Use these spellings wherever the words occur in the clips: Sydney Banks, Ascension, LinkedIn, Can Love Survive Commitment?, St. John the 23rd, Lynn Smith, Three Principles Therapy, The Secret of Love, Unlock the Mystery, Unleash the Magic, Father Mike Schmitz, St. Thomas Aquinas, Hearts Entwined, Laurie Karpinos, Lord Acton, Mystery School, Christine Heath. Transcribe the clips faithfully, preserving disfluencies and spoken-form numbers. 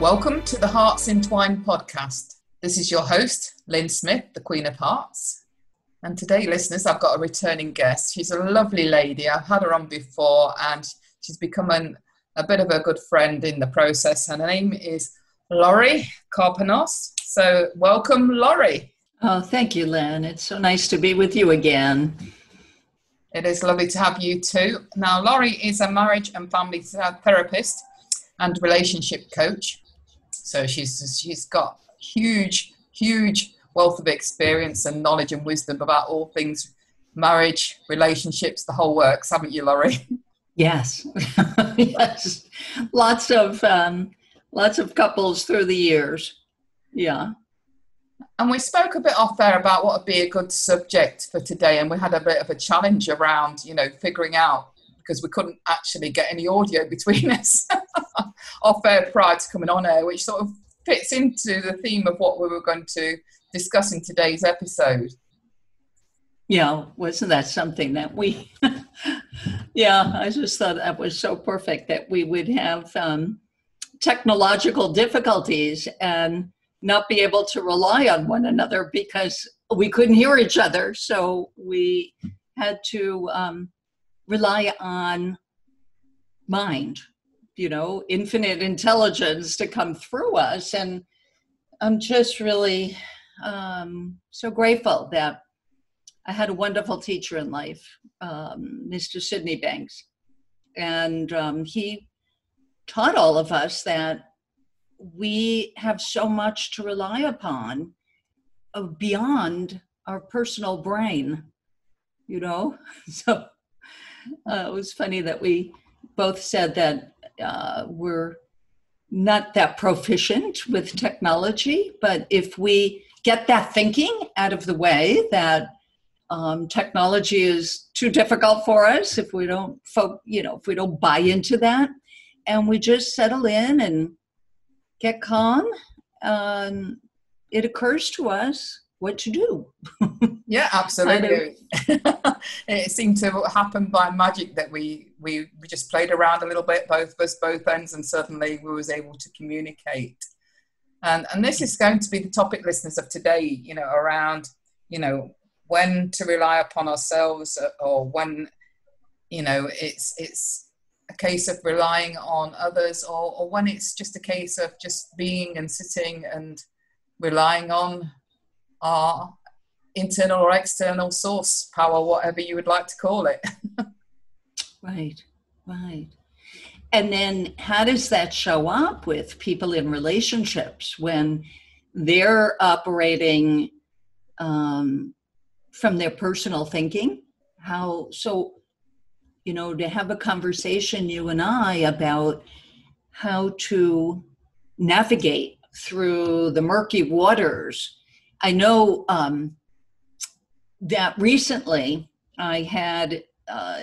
Welcome to the Hearts Entwined podcast. This is your host, Lynn Smith, the Queen of Hearts. And today, listeners, I've got a returning guest. She's a lovely lady. I've had her on before, and she's become an, a bit of a good friend in the process. Her name is Laurie Karpinos. So welcome, Laurie. Oh, thank you, Lynn. It's so nice to be with you again. It is lovely to have you too. Now, Laurie is a marriage and family therapist and relationship coach. So she's she's got huge, huge wealth of experience and knowledge and wisdom about all things marriage, relationships, the whole works, haven't you, Laurie? Yes, yes. Lots of um, lots of couples through the years. Yeah. And we spoke a bit off there about what would be a good subject for today, and we had a bit of a challenge around, you know, figuring out, because we couldn't actually get any audio between us off air prior to coming on air, which sort of fits into the theme of what we were going to discuss in today's episode. Yeah, wasn't that something that we... yeah, I just thought that was so perfect that we would have um, technological difficulties and not be able to rely on one another because we couldn't hear each other. So we had to... Um, rely on mind, you know, infinite intelligence to come through us. And I'm just really um, so grateful that I had a wonderful teacher in life, um, Mister Sydney Banks. And um, he taught all of us that we have so much to rely upon uh, beyond our personal brain, you know? So Uh, it was funny that we both said that uh, we're not that proficient with technology, but if we get that thinking out of the way that um, technology is too difficult for us, if we don't, fo- you know, if we don't buy into that, and we just settle in and get calm, um, it occurs to us what to do. Yeah, absolutely. It seemed to happen by magic that we, we we just played around a little bit, both of us, both ends, and suddenly we was able to communicate. And and this is going to be the topic, listeners, of today, you know, around, you know, when to rely upon ourselves, or when, you know, it's it's a case of relying on others, or, or when it's just a case of just being and sitting and relying on our internal or external source power, whatever you would like to call it. Right, right. And then how does that show up with people in relationships when they're operating um, from their personal thinking? How, so, you know, to have a conversation, you and I, about how to navigate through the murky waters. I know um, that recently I had uh,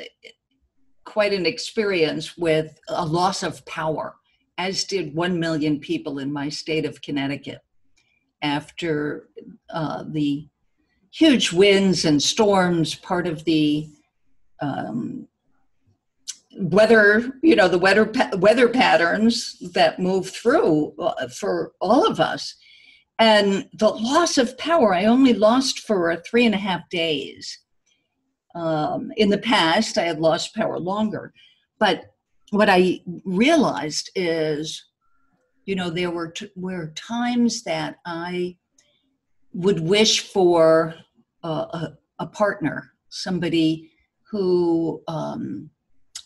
quite an experience with a loss of power, as did one million people in my state of Connecticut after uh, the huge winds and storms, part of the um, weather, you know, the weather, pa- weather patterns that move through uh, for all of us. And the loss of power, I only lost for three and a half days. Um, in the past, I had lost power longer. But what I realized is, you know, there were, t- were times that I would wish for a, a, a partner, somebody who um,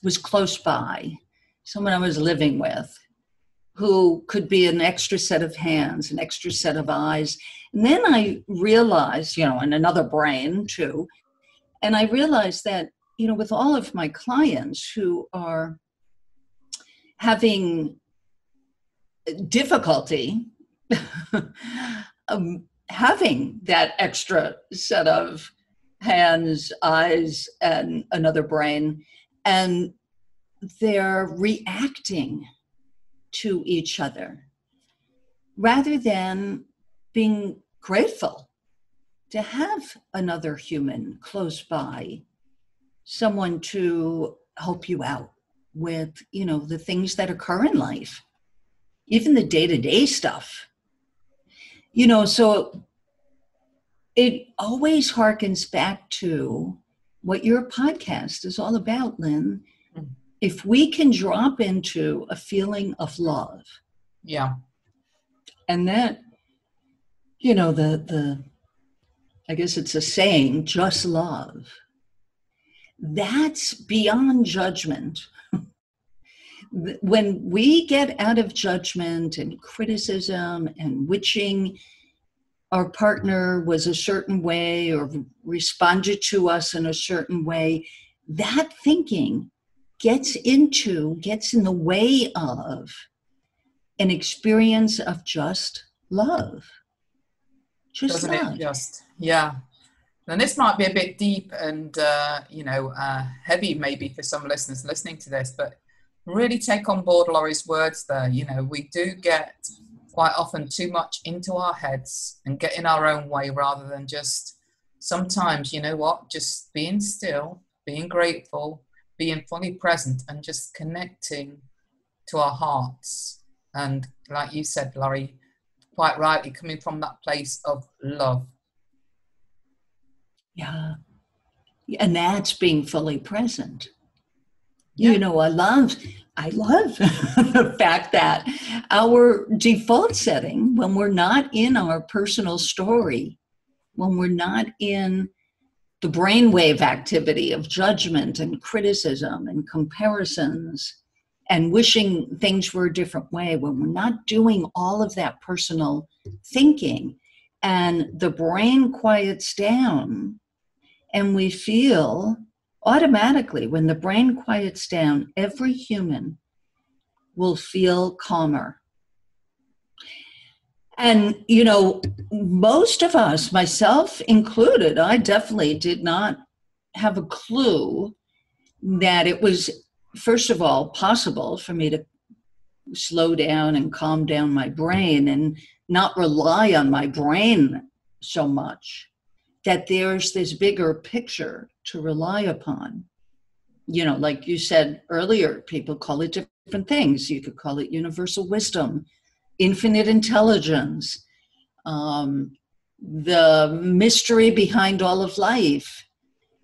was close by, someone I was living with, who could be an extra set of hands, an extra set of eyes. And then I realized, you know, and another brain too, and I realized that, you know, with all of my clients who are having difficulty um, having that extra set of hands, eyes, and another brain, and they're reacting to each other rather than being grateful to have another human close by, someone to help you out with, you know, the things that occur in life, even the day-to-day stuff. You know, so it always harkens back to what your podcast is all about, Lynn. Mm-hmm. If we can drop into a feeling of love. Yeah. And that, you know, the, the, I guess it's a saying, just love. That's beyond judgment. When we get out of judgment and criticism and witching, our partner was a certain way or responded to us in a certain way, that thinking gets into, gets in the way of an experience of just love. Just Doesn't love. It just, yeah. And this might be a bit deep and, uh, you know, uh, heavy maybe for some listeners listening to this, but really take on board Laurie's words there. You know, we do get quite often too much into our heads and get in our own way rather than just sometimes, you know what, just being still, being grateful, being fully present and just connecting to our hearts. And like you said, Laurie, quite rightly, coming from that place of love. Yeah. And that's being fully present. Yeah. You know, I love, I love the fact that our default setting, when we're not in our personal story, when we're not in the brainwave activity of judgment and criticism and comparisons and wishing things were a different way, when we're not doing all of that personal thinking and the brain quiets down and we feel automatically, when the brain quiets down, every human will feel calmer. And, you know, most of us, myself included, I definitely did not have a clue that it was, first of all, possible for me to slow down and calm down my brain and not rely on my brain so much, that there's this bigger picture to rely upon. You know, like you said earlier, people call it different things. You could call it universal wisdom, infinite intelligence, um, the mystery behind all of life.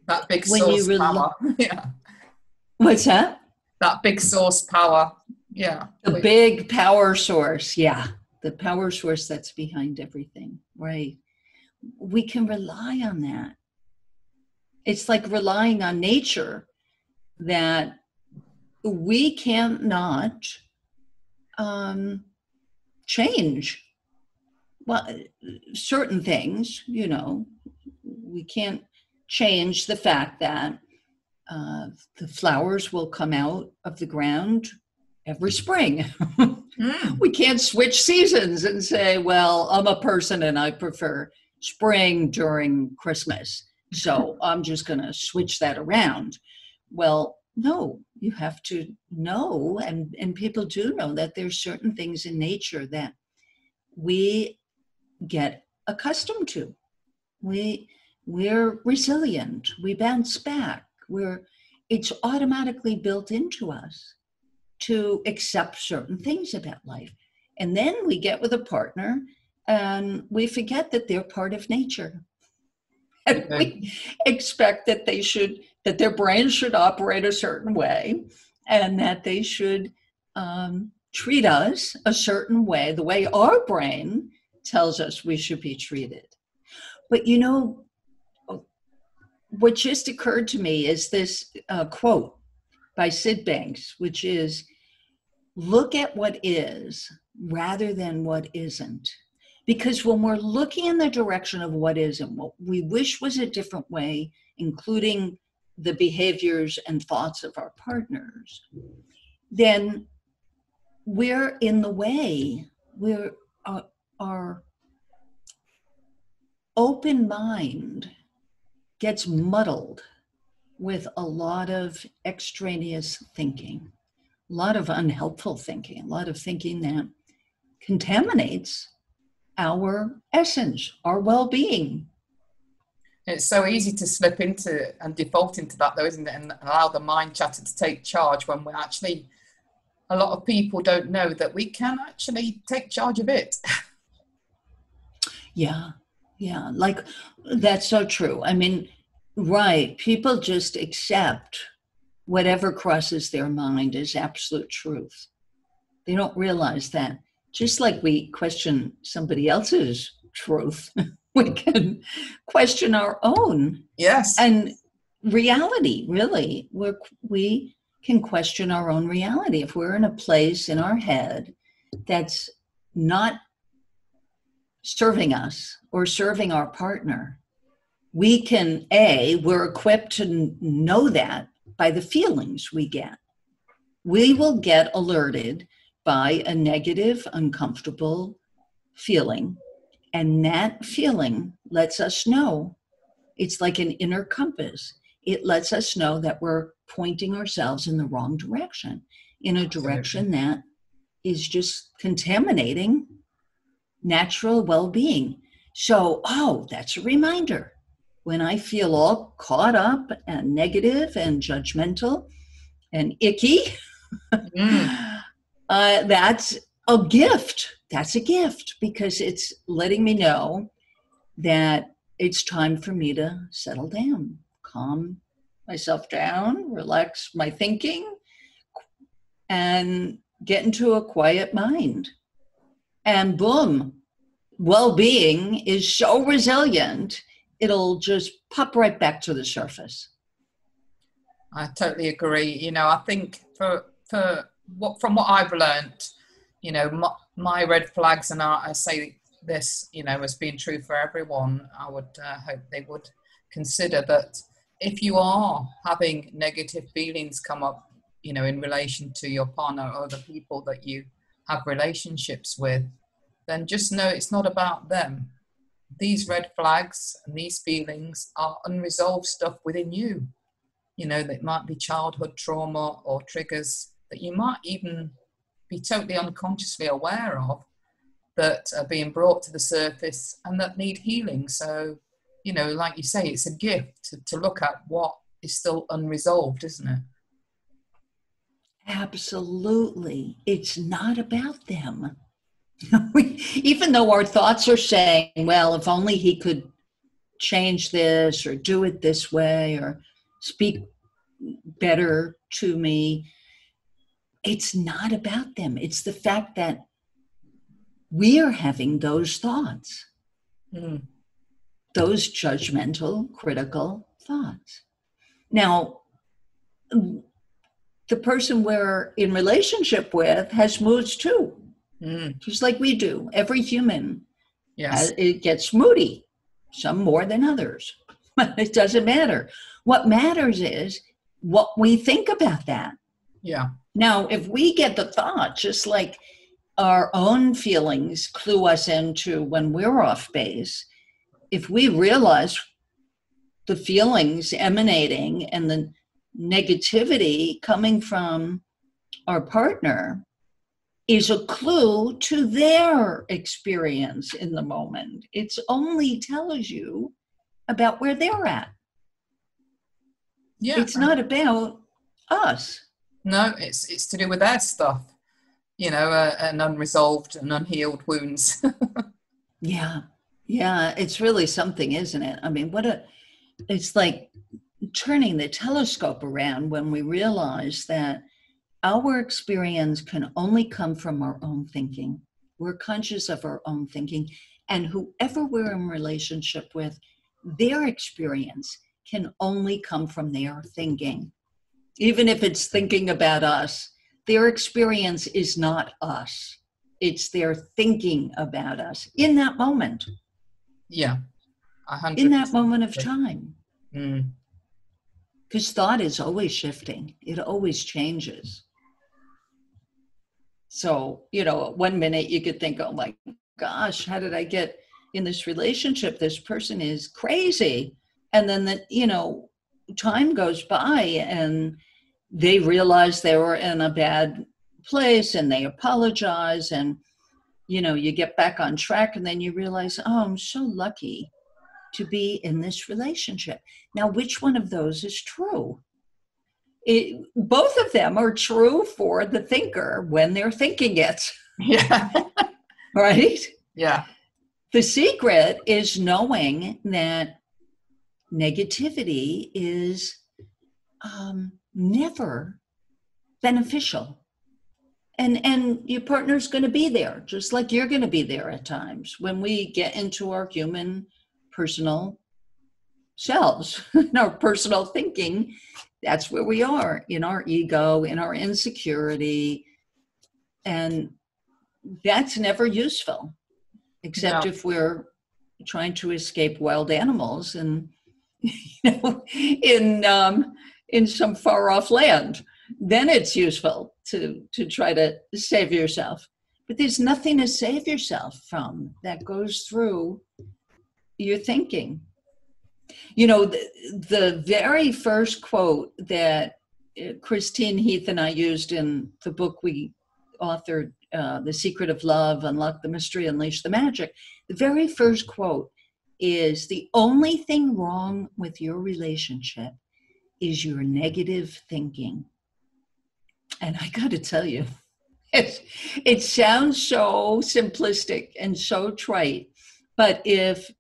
That big when source you rel- power. Yeah. What's that? That big source power. Yeah. The Wait. big power source. Yeah. The power source that's behind everything. Right. We can rely on that. It's like relying on nature, that we cannot um, change. Well, certain things, you know, we can't change the fact that uh, the flowers will come out of the ground every spring. Mm. We can't switch seasons and say, well, I'm a person and I prefer spring during Christmas, so I'm just going to switch that around. Well, no, you have to know, and, and people do know, that there's certain things in nature that we get accustomed to. We, we're resilient. We bounce back. We're, it's automatically built into us to accept certain things about life. And then we get with a partner and we forget that they're part of nature. And we expect that they should, that their brain should operate a certain way, and that they should um, treat us a certain way, the way our brain tells us we should be treated. But you know, what just occurred to me is this uh, quote by Sydney Banks, which is, look at what is rather than what isn't. Because when we're looking in the direction of what is and what we wish was a different way, including the behaviors and thoughts of our partners, then we're in the way. We're uh, our open mind gets muddled with a lot of extraneous thinking, a lot of unhelpful thinking, a lot of thinking that contaminates our essence, our well-being. It's so easy to slip into and default into that, though, isn't it? And allow the mind chatter to take charge when we're actually, a lot of people don't know that we can actually take charge of it. Yeah, yeah, like that's so true. I mean, right, people just accept whatever crosses their mind as absolute truth. They don't realize that. Just like we question somebody else's truth, we can question our own. Yes. And reality, really, we're, we can question our own reality. If we're in a place in our head that's not serving us or serving our partner, we can, A, we're equipped to know that by the feelings we get. We will get alerted by a negative, uncomfortable feeling. And that feeling lets us know, it's like an inner compass. It lets us know that we're pointing ourselves in the wrong direction, in a direction that is just contaminating natural well-being. So, oh, that's a reminder. When I feel all caught up and negative and judgmental and icky, mm. uh, that's a gift. That's a gift, because it's letting me know that it's time for me to settle down, calm myself down, relax my thinking, and get into a quiet mind. And boom, well-being is so resilient, it'll just pop right back to the surface. I totally agree. You know, I think for for what from what I've learned, you know, my, my red flags, and I, I say this, you know, as being true for everyone, I would uh, hope they would consider that if you are having negative feelings come up, you know, in relation to your partner or other people that you have relationships with, then just know it's not about them. These red flags and these feelings are unresolved stuff within you. You know, that might be childhood trauma or triggers that you might even be totally unconsciously aware of, that are being brought to the surface and that need healing. So, you know, like you say, it's a gift to, to look at what is still unresolved, isn't it? Absolutely. It's not about them. We, even though our thoughts are saying, well, if only he could change this or do it this way or speak better to me, it's not about them. It's the fact that we're having those thoughts, mm. those judgmental, critical thoughts. Now, the person we're in relationship with has moods too. Mm. Just like we do, every human, yes, it gets moody, some more than others. It doesn't matter. What matters is what we think about that. Yeah. Now, if we get the thought, just like our own feelings clue us into when we're off base, if we realize the feelings emanating and the negativity coming from our partner is a clue to their experience in the moment. It's only tells you about where they're at. Yeah. It's not about us. No, it's it's to do with their stuff, you know, uh, and unresolved and unhealed wounds. Yeah. Yeah, it's really something, isn't it? I mean, what a, it's like turning the telescope around when we realize that our experience can only come from our own thinking. We're conscious of our own thinking. And whoever we're in relationship with, their experience can only come from their thinking. Even if it's thinking about us, their experience is not us. It's their thinking about us in that moment. Yeah. one hundred percent. In that moment of time. Mm. Because thought is always shifting. It always changes. So, you know, one minute you could think, oh my gosh, how did I get in this relationship? This person is crazy. And then, the, you know, time goes by and they realize they were in a bad place and they apologize. And, you know, you get back on track and then you realize, oh, I'm so lucky to be in this relationship. Now, which one of those is true? It, both of them are true for the thinker when they're thinking it. Yeah. Right? Yeah. The secret is knowing that negativity is um, never beneficial. And, and your partner's going to be there, just like you're going to be there at times when we get into our human personal selves, in our personal thinking. That's where we are, in our ego, in our insecurity. And that's never useful, except no. if we're trying to escape wild animals and, you know, in um, in some far off land. Then it's useful to, to try to save yourself. But there's nothing to save yourself from that goes through your thinking. You know, the, the very first quote that Christine Heath and I used in the book we authored, uh, The Secret of Love, Unlock the Mystery, Unleash the Magic, the very first quote is, the only thing wrong with your relationship is your negative thinking. And I got to tell you, it, it sounds so simplistic and so trite, but if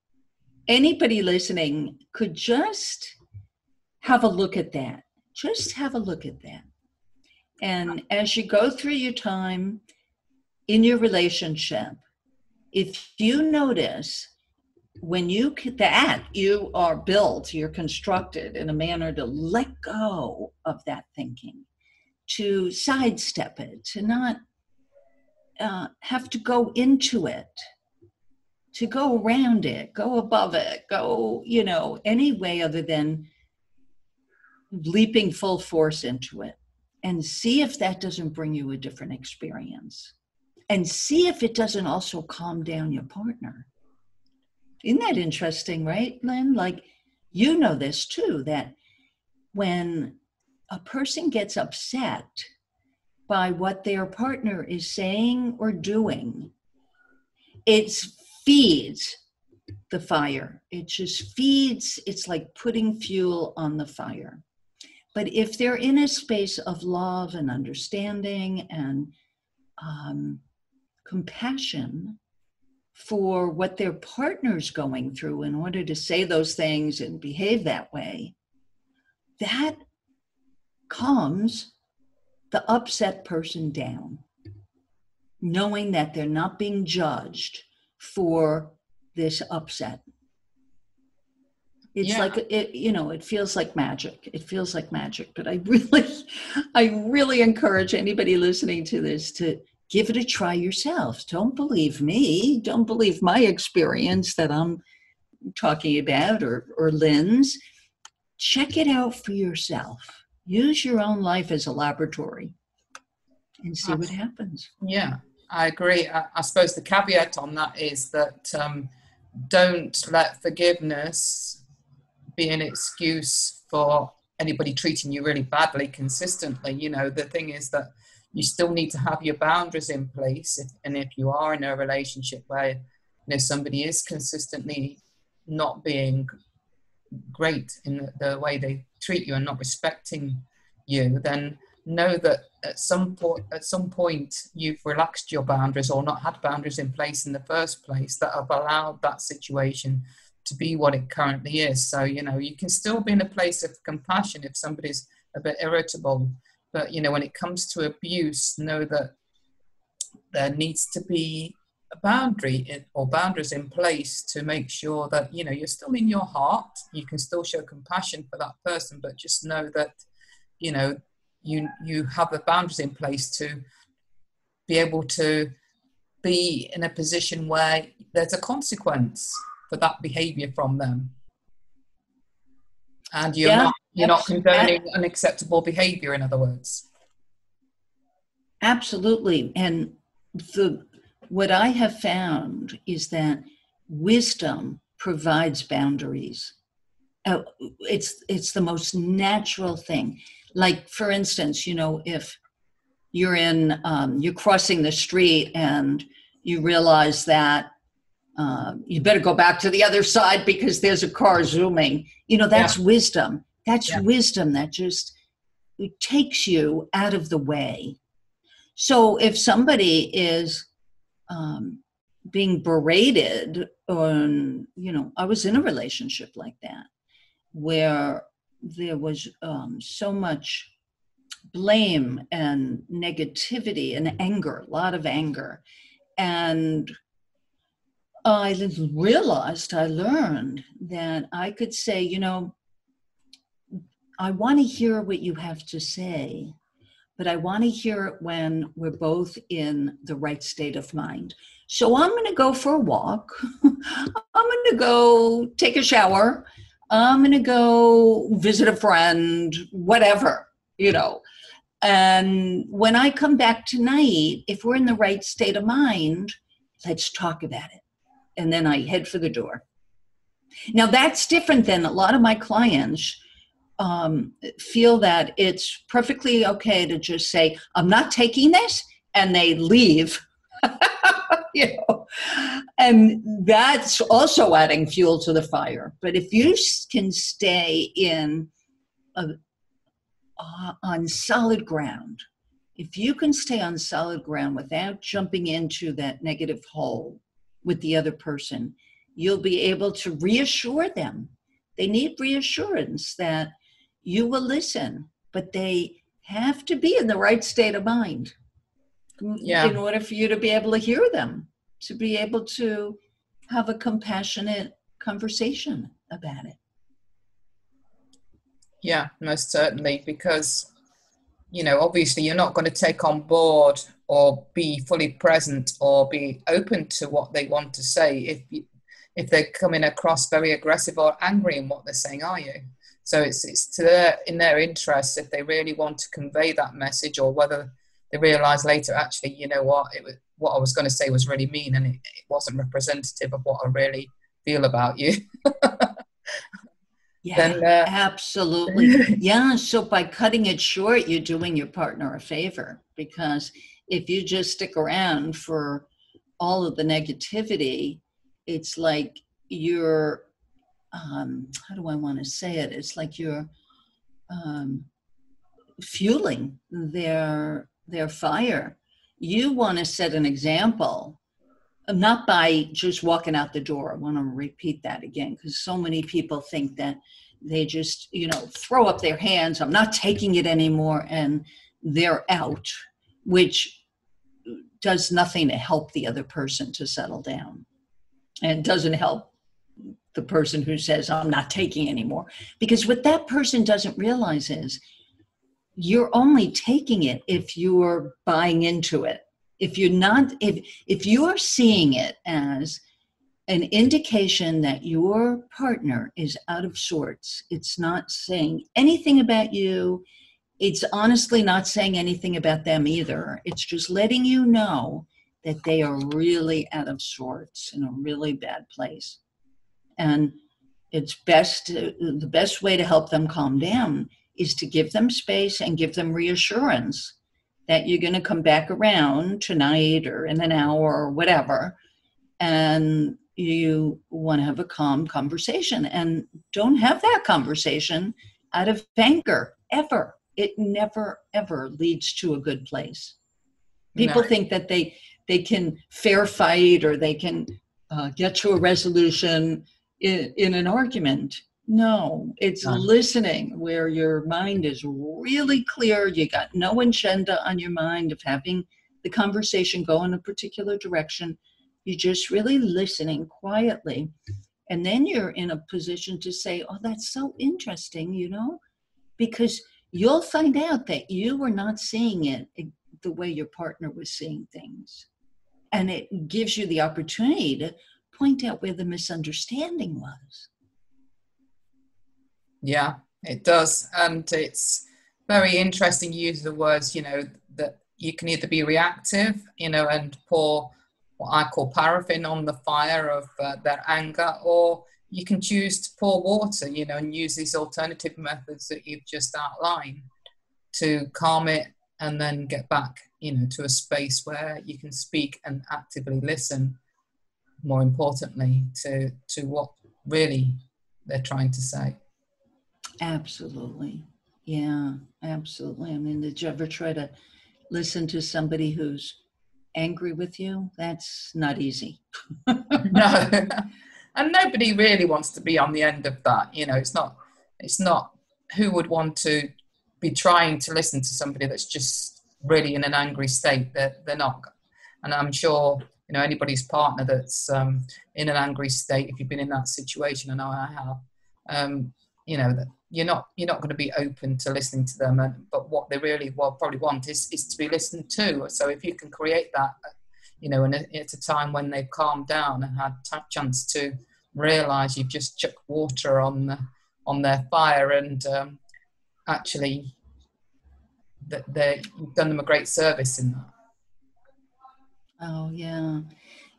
anybody listening could just have a look at that. Just have a look at that. And as you go through your time in your relationship, if you notice when you that you are built, you're constructed in a manner to let go of that thinking, to sidestep it, to not uh, have to go into it, to go around it, go above it, go, you know, any way other than leaping full force into it, and see if that doesn't bring you a different experience, and see if it doesn't also calm down your partner. Isn't that interesting, right, Lynn? Like, you know this too, that when a person gets upset by what their partner is saying or doing, it's feeds the fire. It just feeds. It's like putting fuel on the fire. But if they're in a space of love and understanding and um, compassion for what their partner's going through in order to say those things and behave that way, that calms the upset person down, knowing that they're not being judged for this upset. It's yeah. like, it, you know, it feels like magic. It feels like magic, but I really, I really encourage anybody listening to this to give it a try yourself. Don't believe me. Don't believe my experience that I'm talking about or, or Lynn's. Check it out for yourself. Use your own life as a laboratory and see what happens. Yeah. I agree. I, I suppose the caveat on that is that um, don't let forgiveness be an excuse for anybody treating you really badly consistently. You know, the thing is that you still need to have your boundaries in place. If, and if you are in a relationship where, you know, somebody is consistently not being great in the, the way they treat you and not respecting you, then know that at some point at some point you've relaxed your boundaries or not had boundaries in place in the first place that have allowed that situation to be what it currently is. So, you know, you can still be in a place of compassion if somebody's a bit irritable, but, you know, when it comes to abuse, know that there needs to be a boundary or boundaries in place to make sure that, you know, you're still in your heart, you can still show compassion for that person, but just know that, you know, You you have the boundaries in place to be able to be in a position where there's a consequence for that behaviour from them, and you're yeah, not you're absolutely. not condoning unacceptable behaviour. In other words, Absolutely. And the what I have found is that wisdom provides boundaries. Uh, it's it's the most natural thing. Like, for instance, you know, if you're in, um, you're crossing the street and you realize that uh, you better go back to the other side because there's a car zooming, you know, that's yeah. wisdom. That's yeah. wisdom that just it takes you out of the way. So if somebody is um, being berated on, you know, I was in a relationship like that where there was um, so much blame and negativity and anger, a lot of anger. And I realized, I learned that I could say, you know, I want to hear what you have to say, but I want to hear it when we're both in the right state of mind. So I'm going to go for a walk. I'm going to go take a shower. I'm going to go visit a friend, whatever, you know. And when I come back tonight, if we're in the right state of mind, let's talk about it. And then I head for the door. Now, that's different than a lot of my clients um, feel that it's perfectly okay to just say, I'm not taking this, and they leave. You know, and that's also adding fuel to the fire. But if you can stay in a, uh, on solid ground, if you can stay on solid ground without jumping into that negative hole with the other person, you'll be able to reassure them. They need reassurance that you will listen, but they have to be in the right state of mind. Yeah. In order for you to be able to hear them, to be able to have a compassionate conversation about it. Yeah, most certainly, because, you know, obviously you're not going to take on board or be fully present or be open to what they want to say if you, if they're coming across very aggressive or angry in what they're saying, are you? So it's it's to their, in their interest if they really want to convey that message, or whether they realize later, actually, you know what, it was, what I was going to say was really mean and it, it wasn't representative of what I really feel about you. Yeah, then, uh... absolutely. Yeah, so by cutting it short, you're doing your partner a favor, because if you just stick around for all of the negativity, it's like you're, um, how do I want to say it? It's like you're um, fueling their... their fire. You want to set an example, not by just walking out the door. I want to repeat that again, because so many people think that they just, you know, throw up their hands, I'm not taking it anymore, and they're out, which does nothing to help the other person to settle down. And doesn't help the person who says, I'm not taking anymore. Because what that person doesn't realize is, you're only taking it if you're buying into it. If you're not, if if you're seeing it as an indication that your partner is out of sorts, it's not saying anything about you. It's honestly not saying anything about them either. It's just letting you know that they are really out of sorts in a really bad place. And it's best, the best way to help them calm down is to give them space and give them reassurance that you're going to come back around tonight or in an hour or whatever, and you want to have a calm conversation. And don't have that conversation out of anger, ever. It never, ever leads to a good place. People no. think that they, they can fair fight or they can uh, get to a resolution in, in an argument. No, it's listening where your mind is really clear. You got no agenda on your mind of having the conversation go in a particular direction. You're just really listening quietly. And then you're in a position to say, oh, that's so interesting, you know, because you'll find out that you were not seeing it the way your partner was seeing things. And it gives you the opportunity to point out where the misunderstanding was. Yeah, it does. And it's very interesting you use the words, you know, that you can either be reactive, you know, and pour what I call paraffin on the fire of uh, their anger, or you can choose to pour water, you know, and use these alternative methods that you've just outlined to calm it and then get back, you know, to a space where you can speak and actively listen, more importantly, to, to what really they're trying to say. Absolutely. Yeah, absolutely. I mean, did you ever try to listen to somebody who's angry with you? That's not easy. No. And nobody really wants to be on the end of that. You know, it's not, it's not, who would want to be trying to listen to somebody that's just really in an angry state? They're, they're not. And I'm sure, you know, anybody's partner that's um, in an angry state, if you've been in that situation, and I have, um, you know, that you're not, you're not going to be open to listening to them. And, but what they really well, probably want is, is to be listened to. So if you can create that, you know, and it's a time when they've calmed down and had a chance to realize you've just chucked water on the, on their fire, and um, actually that they, you've done them a great service in that. Oh, yeah.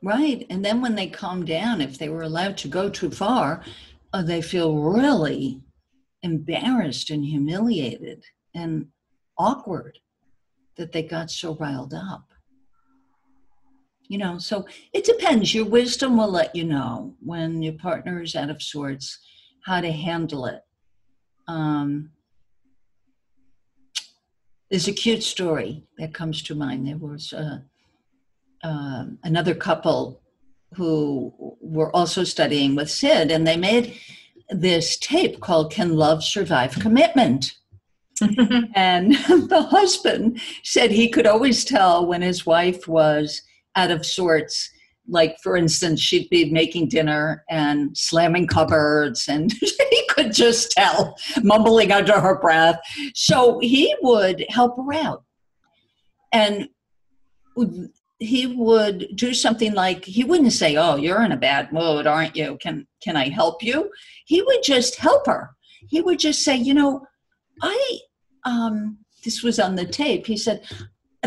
Right. And then when they calm down, if they were allowed to go too far, uh, they feel really embarrassed and humiliated and awkward that they got so riled up. You know, so it depends. Your wisdom will let you know when your partner is out of sorts, how to handle it. Um, there's a cute story that comes to mind. There was a Um, another couple who were also studying with Sid, and they made this tape called Can Love Survive Commitment? And the husband said he could always tell when his wife was out of sorts. Like, for instance, she'd be making dinner and slamming cupboards, and he could just tell, mumbling under her breath. So he would help her out. And he would do something like, he wouldn't say, oh, you're in a bad mood, aren't you? Can can I help you? He would just help her. He would just say, you know, I, um, this was on the tape. He said,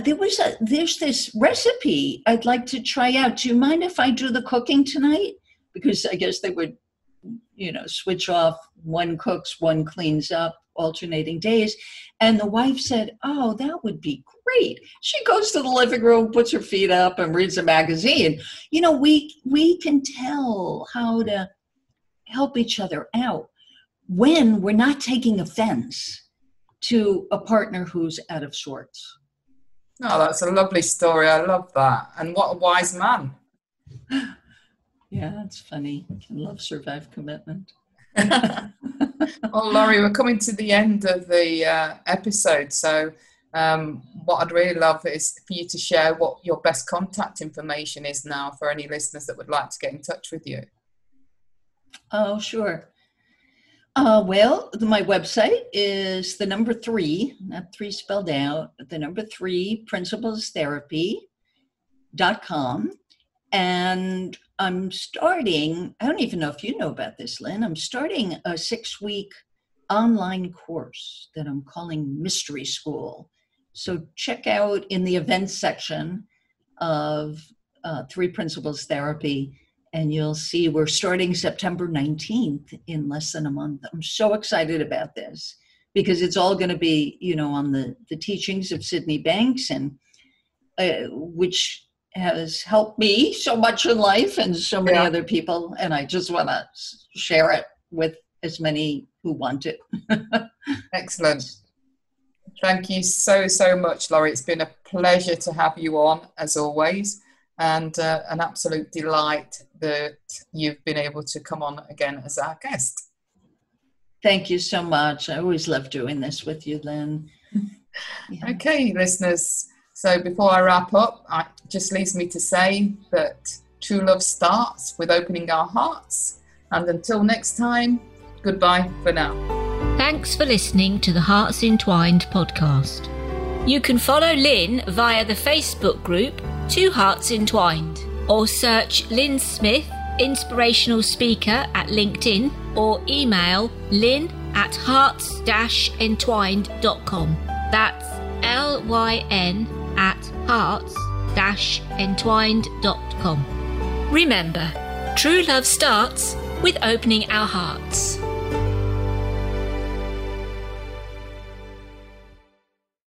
there was a, there's this recipe I'd like to try out. Do you mind if I do the cooking tonight? Because I guess they would, you know, switch off. One cooks, one cleans up, alternating days. And the wife said, oh, that would be great. She goes to the living room, puts her feet up, and reads a magazine. You know, we we can tell how to help each other out when we're not taking offense to a partner who's out of sorts. Oh, that's a lovely story. I love that. And what a wise man. Yeah, that's funny. Can love survive commitment? Well, Laurie, we're coming to the end of the uh, episode, so um, what I'd really love is for you to share what your best contact information is now for any listeners that would like to get in touch with you. Oh, sure. Uh, well, my website is the number three, not three spelled out, but the number three, principles therapy dot com. And I'm starting, I don't even know if you know about this, Lynn, I'm starting a six-week online course that I'm calling Mystery School. So check out in the events section of uh, Three Principles Therapy, and you'll see we're starting September nineteenth in less than a month. I'm so excited about this because it's all going to be, you know, on the, the teachings of Sydney Banks, and uh, which has helped me so much in life and so many yeah. other people. And I just want to share it with as many who want it. Excellent. Thank you so, so much, Laurie. It's been a pleasure to have you on, as always, and uh, an absolute delight that you've been able to come on again as our guest. Thank you so much. I always love doing this with you, Lynn. Yeah. Okay, listeners. So before I wrap up, it just leaves me to say that true love starts with opening our hearts. And until next time, goodbye for now. Thanks for listening to the Hearts Entwined podcast. You can follow Lynn via the Facebook group Two Hearts Entwined, or search Lynn Smith, inspirational speaker, at LinkedIn, or email lynn at hearts dash entwined dot com. That's L Y N at hearts dash entwined dot com. Remember, true love starts with opening our hearts.